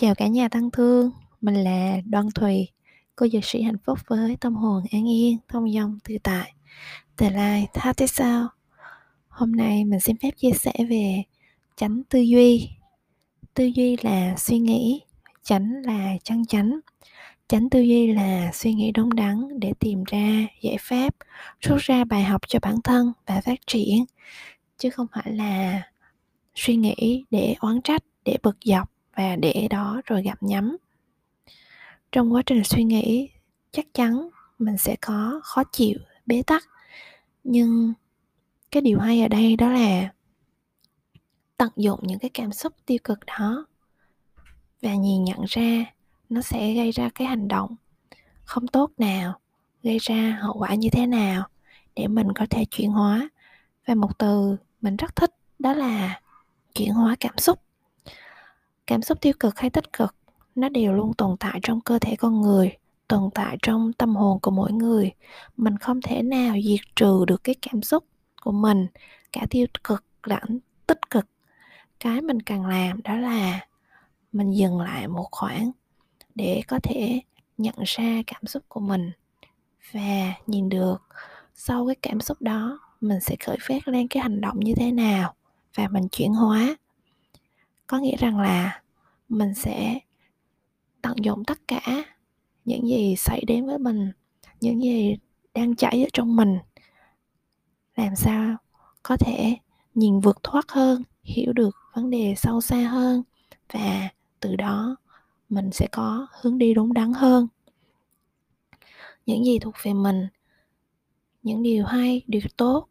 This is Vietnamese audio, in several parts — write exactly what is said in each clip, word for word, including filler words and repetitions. Chào cả nhà tăng thương, mình là Đoan Thùy, cô dược sĩ hạnh phúc với tâm hồn an yên, thông dong tự tại. The Lighthearted Soul. Hôm nay mình xin phép chia sẻ về chánh tư duy. Tư duy là suy nghĩ, chánh là chân chánh. Chánh tư duy là suy nghĩ đúng đắn để tìm ra giải pháp, rút ra bài học cho bản thân và phát triển, chứ không phải là suy nghĩ để oán trách, để bực dọc và để đó rồi gặm nhấm. Trong quá trình suy nghĩ, chắc chắn mình sẽ có khó chịu, bế tắc. Nhưng cái điều hay ở đây đó là tận dụng những cái cảm xúc tiêu cực đó và nhìn nhận ra nó sẽ gây ra cái hành động không tốt nào, gây ra hậu quả như thế nào để mình có thể chuyển hóa. Và một từ mình rất thích đó là chuyển hóa cảm xúc. Cảm xúc tiêu cực hay tích cực, nó đều luôn tồn tại trong cơ thể con người, tồn tại trong tâm hồn của mỗi người. Mình không thể nào diệt trừ được cái cảm xúc của mình, cả tiêu cực lẫn tích cực. Cái mình cần làm đó là mình dừng lại một khoảng để có thể nhận ra cảm xúc của mình và nhìn được sau cái cảm xúc đó mình sẽ khởi phát lên cái hành động như thế nào và mình chuyển hóa. Có nghĩa rằng là mình sẽ tận dụng tất cả những gì xảy đến với mình, những gì đang chảy ở trong mình, làm sao có thể nhìn vượt thoát hơn, hiểu được vấn đề sâu xa hơn, và từ đó mình sẽ có hướng đi đúng đắn hơn. Những gì thuộc về mình, những điều hay, điều tốt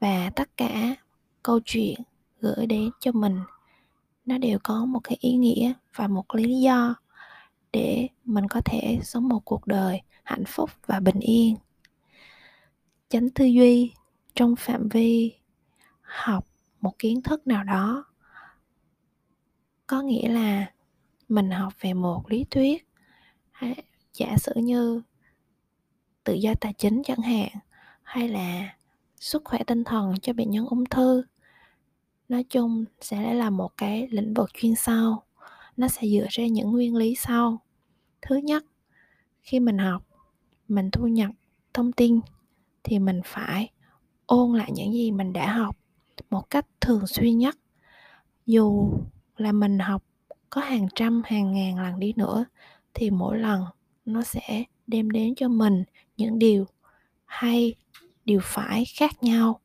và tất cả câu chuyện gửi đến cho mình, nó đều có một cái ý nghĩa và một lý do để mình có thể sống một cuộc đời hạnh phúc và bình yên. Chánh tư duy trong phạm vi học một kiến thức nào đó có nghĩa là mình học về một lý thuyết, hay giả sử như tự do tài chính chẳng hạn, hay là sức khỏe tinh thần cho bệnh nhân ung thư. Nói chung sẽ là một cái lĩnh vực chuyên sâu. Nó sẽ dựa trên những nguyên lý sau. Thứ nhất, khi mình học, mình thu nhập thông tin thì mình phải ôn lại những gì mình đã học một cách thường xuyên nhất. Dù là mình học có hàng trăm, hàng ngàn lần đi nữa thì mỗi lần nó sẽ đem đến cho mình những điều hay, điều phải khác nhau.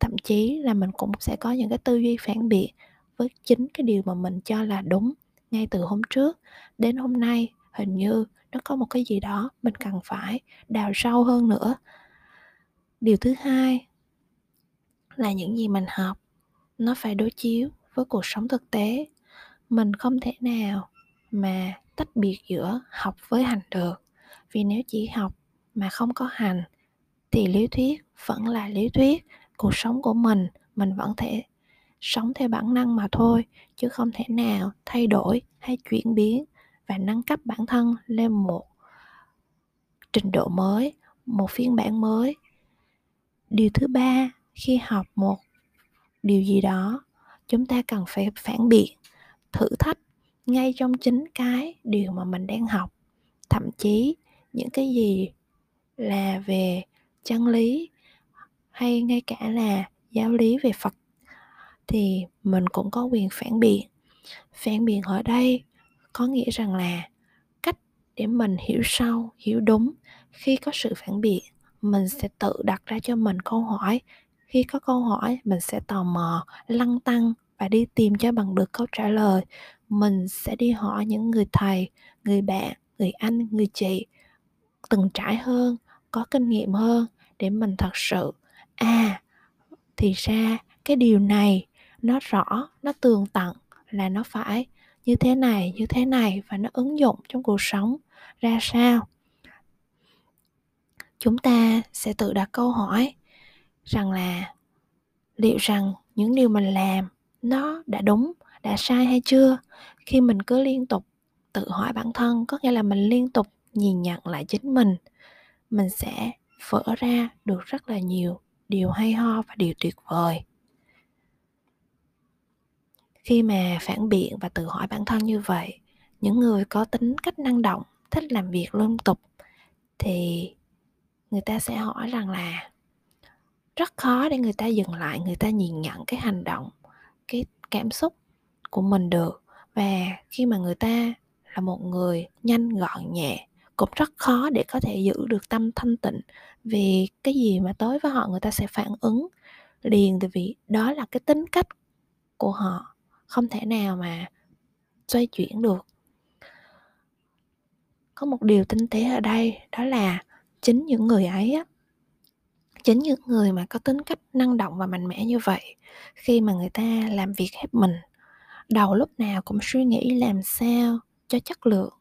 Thậm chí là mình cũng sẽ có những cái tư duy phản biện với chính cái điều mà mình cho là đúng ngay từ hôm trước. Đến hôm nay hình như nó có một cái gì đó mình cần phải đào sâu hơn nữa. Điều thứ hai là những gì mình học nó phải đối chiếu với cuộc sống thực tế. Mình không thể nào mà tách biệt giữa học với hành được. Vì nếu chỉ học mà không có hành thì lý thuyết vẫn là lý thuyết. Cuộc sống của mình, mình vẫn thể sống theo bản năng mà thôi, chứ không thể nào thay đổi hay chuyển biến và nâng cấp bản thân lên một trình độ mới, một phiên bản mới. Điều thứ ba, khi học một điều gì đó, chúng ta cần phải phản biện, thử thách ngay trong chính cái điều mà mình đang học. Thậm chí những cái gì là về chân lý, hay ngay cả là giáo lý về Phật thì mình cũng có quyền phản biện. Phản biện ở đây có nghĩa rằng là cách để mình hiểu sâu, hiểu đúng. Khi có sự phản biện, mình sẽ tự đặt ra cho mình câu hỏi. Khi có câu hỏi, mình sẽ tò mò, lăn tăn và đi tìm cho bằng được câu trả lời. Mình sẽ đi hỏi những người thầy, người bạn, người anh, người chị từng trải hơn, có kinh nghiệm hơn để mình thật sự à, thì ra cái điều này nó rõ, nó tường tận là nó phải như thế này, như thế này và nó ứng dụng trong cuộc sống ra sao. Chúng ta sẽ tự đặt câu hỏi rằng là liệu rằng những điều mình làm nó đã đúng, đã sai hay chưa. Khi mình cứ liên tục tự hỏi bản thân, có nghĩa là mình liên tục nhìn nhận lại chính mình, mình sẽ vỡ ra được rất là nhiều điều hay ho và điều tuyệt vời. Khi mà phản biện và tự hỏi bản thân như vậy, Những người có tính cách năng động, thích làm việc liên tục thì người ta sẽ hỏi rằng là rất khó để người ta dừng lại, người ta nhìn nhận cái hành động, cái cảm xúc của mình được. Và khi mà người ta là một người nhanh gọn nhẹ, cũng rất khó để có thể giữ được tâm thanh tịnh, vì cái gì mà tới với họ người ta sẽ phản ứng liền, tại vì đó là cái tính cách của họ, không thể nào mà xoay chuyển được. Có một điều tinh tế ở đây, đó là chính những người ấy á, chính những người mà có tính cách năng động và mạnh mẽ như vậy, khi mà người ta làm việc hết mình, đầu lúc nào cũng suy nghĩ làm sao cho chất lượng,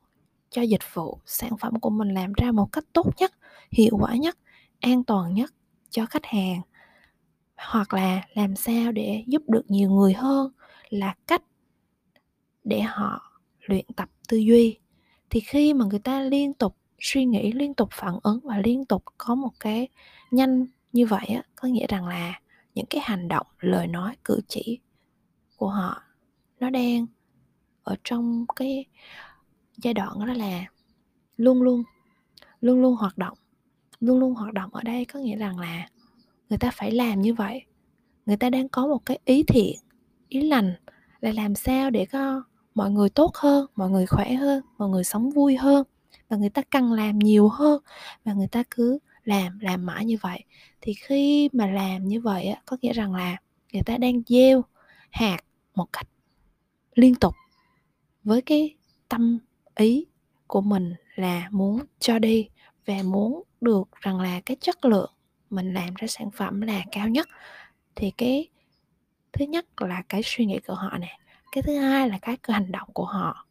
cho dịch vụ, sản phẩm của mình làm ra một cách tốt nhất, hiệu quả nhất, an toàn nhất cho khách hàng, hoặc là làm sao để giúp được nhiều người hơn, là cách để họ luyện tập tư duy. Thì khi mà người ta liên tục suy nghĩ, liên tục phản ứng và liên tục có một cái nhanh như vậy á, có nghĩa rằng là những cái hành động, lời nói, cử chỉ của họ nó đang ở trong cái giai đoạn đó là luôn luôn luôn luôn hoạt động. Luôn luôn hoạt động ở đây có nghĩa rằng là người ta phải làm như vậy, người ta đang có một cái ý thiện, ý lành là làm sao để có mọi người tốt hơn, mọi người khỏe hơn, mọi người sống vui hơn, và người ta cần làm nhiều hơn, và người ta cứ làm, làm mãi như vậy. Thì khi mà làm như vậy á, có nghĩa rằng là người ta đang gieo hạt một cách liên tục với cái tâm ý của mình là muốn cho đi và muốn được rằng là cái chất lượng mình làm ra sản phẩm là cao nhất. Thì cái thứ nhất là cái suy nghĩ của họ nè, cái thứ hai là cái hành động của họ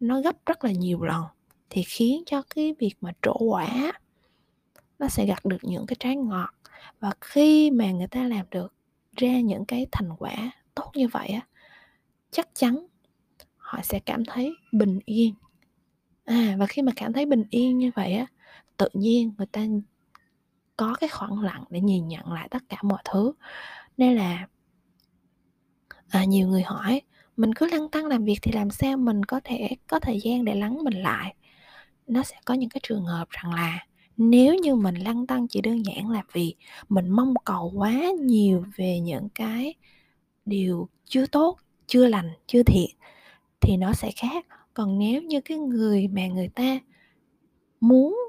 nó gấp rất là nhiều lần, thì khiến cho cái việc mà trổ quả nó sẽ gặt được những cái trái ngọt. Và khi mà người ta làm được ra những cái thành quả tốt như vậy á, chắc chắn họ sẽ cảm thấy bình yên. À, và khi mà cảm thấy bình yên như vậy á, tự nhiên người ta có cái khoảng lặng để nhìn nhận lại tất cả mọi thứ. Nên là à, nhiều người hỏi mình cứ lăn tăn làm việc thì làm sao mình có thể có thời gian để lắng mình lại. Nó sẽ có những cái trường hợp rằng là nếu như mình lăn tăn chỉ đơn giản là vì mình mong cầu quá nhiều về những cái điều chưa tốt, chưa lành, chưa thiện thì nó sẽ khác. Còn nếu như cái người mà người ta muốn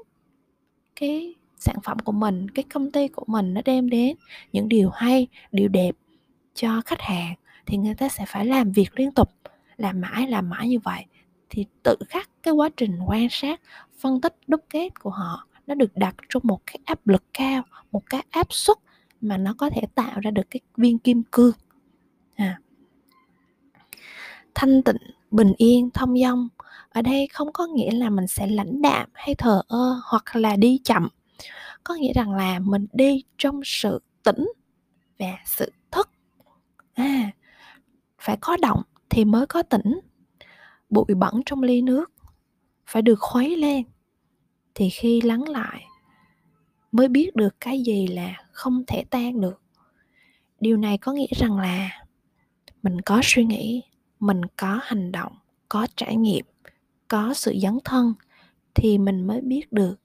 cái sản phẩm của mình, cái công ty của mình nó đem đến những điều hay, điều đẹp cho khách hàng thì người ta sẽ phải làm việc liên tục, làm mãi, làm mãi như vậy. Thì tự khắc cái quá trình quan sát, phân tích, đúc kết của họ nó được đặt trong một cái áp lực cao, một cái áp suất mà nó có thể tạo ra được cái viên kim cương. À, thanh tịnh, bình yên, thông dong ở đây không có nghĩa là mình sẽ lãnh đạm hay thờ ơ hoặc là đi chậm. Có nghĩa rằng là mình đi trong sự tĩnh và sự thức. À, phải có động thì mới có tĩnh. Bụi bẩn trong ly nước phải được khuấy lên, thì khi lắng lại mới biết được cái gì là không thể tan được. Điều này có nghĩa rằng là mình có suy nghĩ, mình có hành động, có trải nghiệm, có sự dấn thân thì mình mới biết được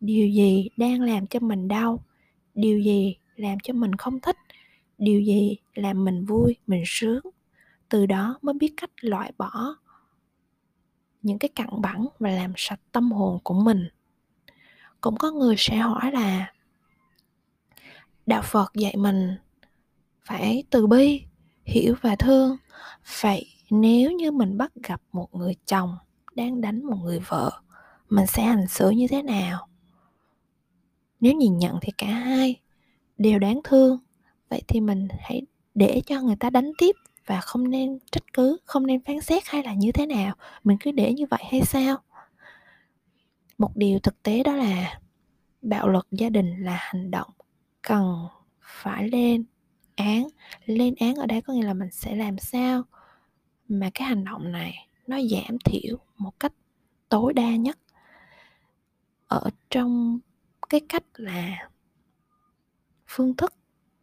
điều gì đang làm cho mình đau, điều gì làm cho mình không thích, điều gì làm mình vui, mình sướng. Từ đó mới biết cách loại bỏ những cái cặn bẩn và làm sạch tâm hồn của mình. Cũng có người sẽ hỏi là Đạo Phật dạy mình phải từ bi, hiểu và thương. Vậy nếu như mình bắt gặp một người chồng đang đánh một người vợ, mình sẽ hành xử như thế nào? Nếu nhìn nhận thì cả hai đều đáng thương, vậy thì mình hãy để cho người ta đánh tiếp và không nên trách cứ, không nên phán xét hay là như thế nào? Mình cứ để như vậy hay sao? Một điều thực tế đó là bạo lực gia đình là hành động cần phải lên án. Lên án ở đây có nghĩa là mình sẽ làm sao mà cái hành động này nó giảm thiểu một cách tối đa nhất, ở trong cái cách là phương thức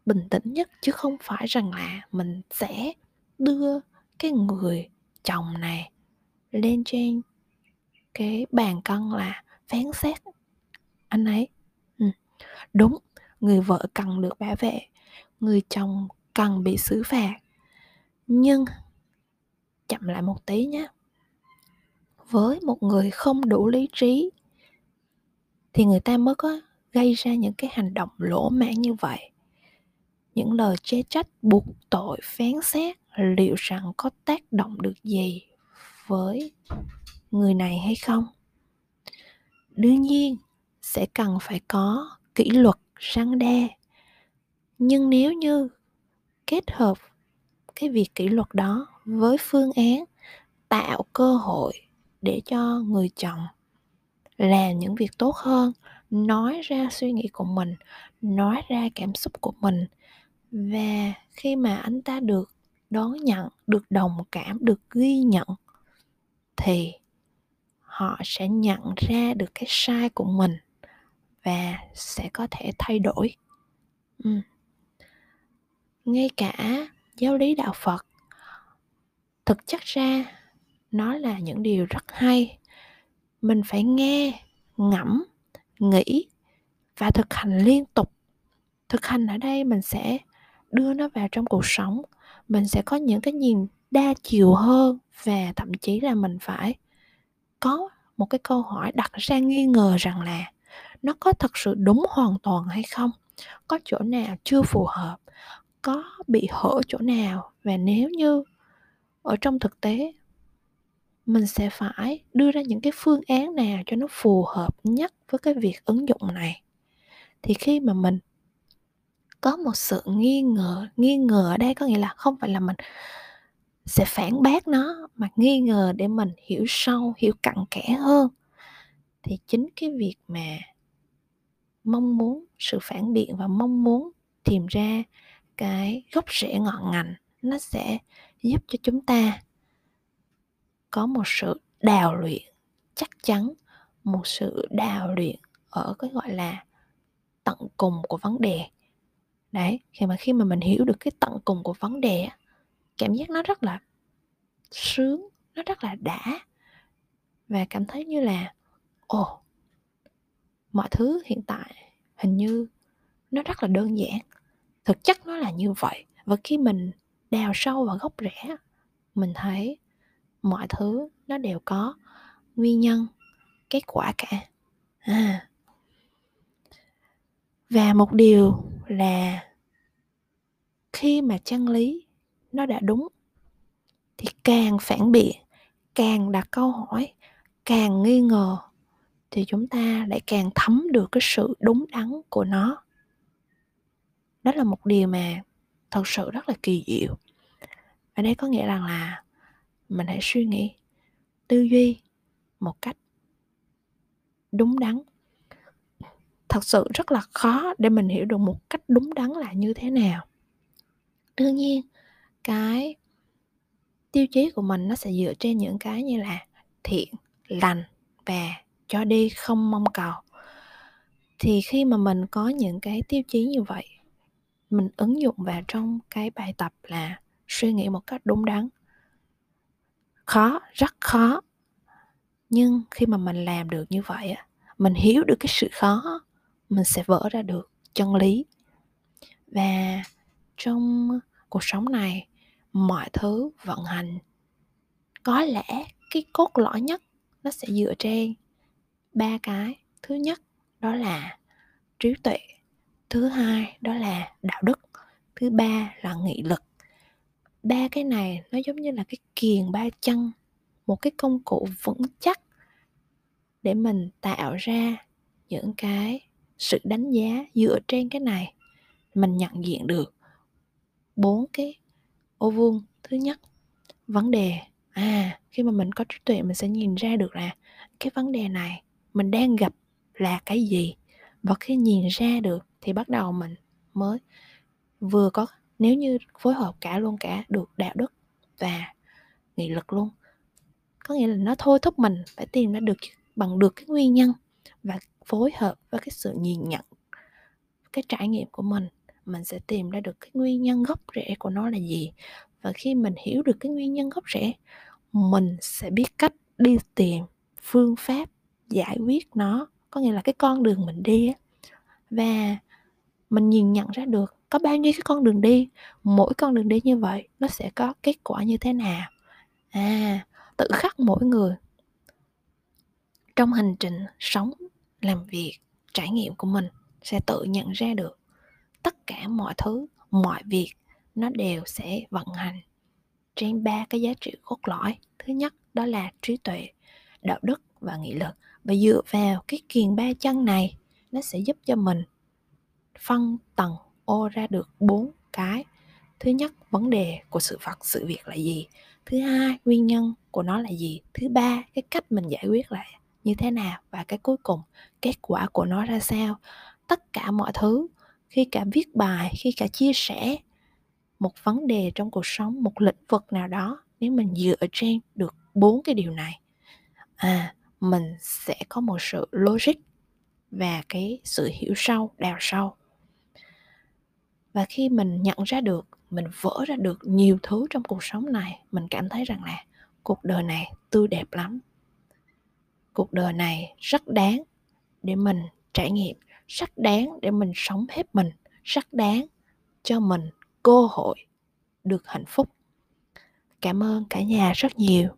bình tĩnh nhất, chứ không phải rằng là mình sẽ đưa cái người chồng này lên trên cái bàn cân là phán xét anh ấy. Ừ. Đúng, người vợ cần được bảo vệ, người chồng cần bị xử phạt. Nhưng chậm lại một tí nhé. Với một người không đủ lý trí thì người ta mới có gây ra những cái hành động lỗ mãng như vậy. Những lời chê trách, buộc tội, phán xét liệu rằng có tác động được gì với người này hay không? Đương nhiên sẽ cần phải có kỷ luật răn đe. Nhưng nếu như kết hợp cái việc kỷ luật đó với phương án tạo cơ hội để cho người chồng làm những việc tốt hơn, nói ra suy nghĩ của mình, nói ra cảm xúc của mình, và khi mà anh ta được đón nhận, được đồng cảm, được ghi nhận thì họ sẽ nhận ra được cái sai của mình và sẽ có thể thay đổi. Ừ. Ngay cả giáo lý Đạo Phật thực chất ra nó là những điều rất hay. Mình phải nghe, ngẫm, nghĩ và thực hành liên tục. Thực hành ở đây mình sẽ đưa nó vào trong cuộc sống. Mình sẽ có những cái nhìn đa chiều hơn, và thậm chí là mình phải có một cái câu hỏi đặt ra nghi ngờ rằng là nó có thật sự đúng hoàn toàn hay không? Có chỗ nào chưa phù hợp? Có bị hở chỗ nào? Và nếu như ở trong thực tế, mình sẽ phải đưa ra những cái phương án nào cho nó phù hợp nhất với cái việc ứng dụng này. Thì khi mà mình có một sự nghi ngờ, nghi ngờ ở đây có nghĩa là không phải là mình sẽ phản bác nó, mà nghi ngờ để mình hiểu sâu, hiểu cặn kẽ hơn. Thì chính cái việc mà mong muốn sự phản biện và mong muốn tìm ra cái gốc rễ ngọn ngành, nó sẽ giúp cho chúng ta có một sự đào luyện chắc chắn, một sự đào luyện ở cái gọi là tận cùng của vấn đề. Đấy, khi mà khi mà mình hiểu được cái tận cùng của vấn đề, cảm giác nó rất là sướng, nó rất là đã, và cảm thấy như là ồ, oh, mọi thứ hiện tại hình như nó rất là đơn giản, thực chất nó là như vậy. Và khi mình đào sâu vào gốc rễ, mình thấy mọi thứ nó đều có nguyên nhân, kết quả cả. À. Và một điều là khi mà chân lý nó đã đúng thì càng phản biện, càng đặt câu hỏi, càng nghi ngờ thì chúng ta lại càng thấm được cái sự đúng đắn của nó. Đó là một điều mà thật sự rất là kỳ diệu. Ở đây có nghĩa rằng là mình hãy suy nghĩ, tư duy một cách đúng đắn. Thật sự rất là khó để mình hiểu được một cách đúng đắn là như thế nào. Đương nhiên, cái tiêu chí của mình nó sẽ dựa trên những cái như là thiện, lành và cho đi không mong cầu. Thì khi mà mình có những cái tiêu chí như vậy, mình ứng dụng vào trong cái bài tập là suy nghĩ một cách đúng đắn. Khó, rất khó. Nhưng khi mà mình làm được như vậy, mình hiểu được cái sự khó, mình sẽ vỡ ra được chân lý. Và trong cuộc sống này, mọi thứ vận hành, có lẽ cái cốt lõi nhất nó sẽ dựa trên ba cái. Thứ nhất đó là trí tuệ, thứ hai đó là đạo đức, thứ ba là nghị lực. Ba cái này nó giống như là cái kiềng ba chân, một cái công cụ vững chắc để mình tạo ra những cái sự đánh giá dựa trên cái này. Mình nhận diện được bốn cái ô vuông. Thứ nhất, vấn đề. À, khi mà mình có trí tuệ mình sẽ nhìn ra được là cái vấn đề này mình đang gặp là cái gì. Và khi nhìn ra được thì bắt đầu mình mới vừa có, nếu như phối hợp cả luôn cả được đạo đức và nghị lực luôn. Có nghĩa là nó thôi thúc mình phải tìm ra được bằng được cái nguyên nhân, và phối hợp với cái sự nhìn nhận, cái trải nghiệm của mình, mình sẽ tìm ra được cái nguyên nhân gốc rễ của nó là gì. Và khi mình hiểu được cái nguyên nhân gốc rễ, mình sẽ biết cách đi tìm phương pháp giải quyết nó, có nghĩa là cái con đường mình đi. Và mình nhìn nhận ra được có bao nhiêu cái con đường đi, mỗi con đường đi như vậy nó sẽ có kết quả như thế nào. À, tự khắc mỗi người trong hành trình sống, làm việc, trải nghiệm của mình sẽ tự nhận ra được tất cả mọi thứ, mọi việc nó đều sẽ vận hành trên ba cái giá trị cốt lõi. Thứ nhất đó là trí tuệ, đạo đức và nghị lực. Và dựa vào cái kiềng ba chân này, nó sẽ giúp cho mình phân tầng ô ra được bốn cái. Thứ nhất, vấn đề của sự vật, sự việc là gì? Thứ hai, nguyên nhân của nó là gì? Thứ ba, cái cách mình giải quyết lại như thế nào? Và cái cuối cùng, kết quả của nó ra sao? Tất cả mọi thứ, khi cả viết bài, khi cả chia sẻ một vấn đề trong cuộc sống, một lĩnh vực nào đó, nếu mình dựa trên được bốn cái điều này, à, mình sẽ có một sự logic và cái sự hiểu sâu, đào sâu. Và khi mình nhận ra được, mình vỡ ra được nhiều thứ trong cuộc sống này, mình cảm thấy rằng là cuộc đời này tươi đẹp lắm, cuộc đời này rất đáng để mình trải nghiệm, rất đáng để mình sống hết mình, rất đáng cho mình cơ hội được hạnh phúc. Cảm ơn cả nhà rất nhiều.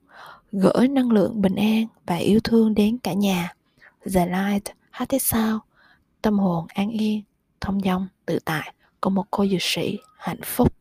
Gửi năng lượng bình an và yêu thương đến cả nhà. The Lighthearted Soul, tâm hồn an yên, thông dong tự tại của một cô dược sĩ hạnh phúc.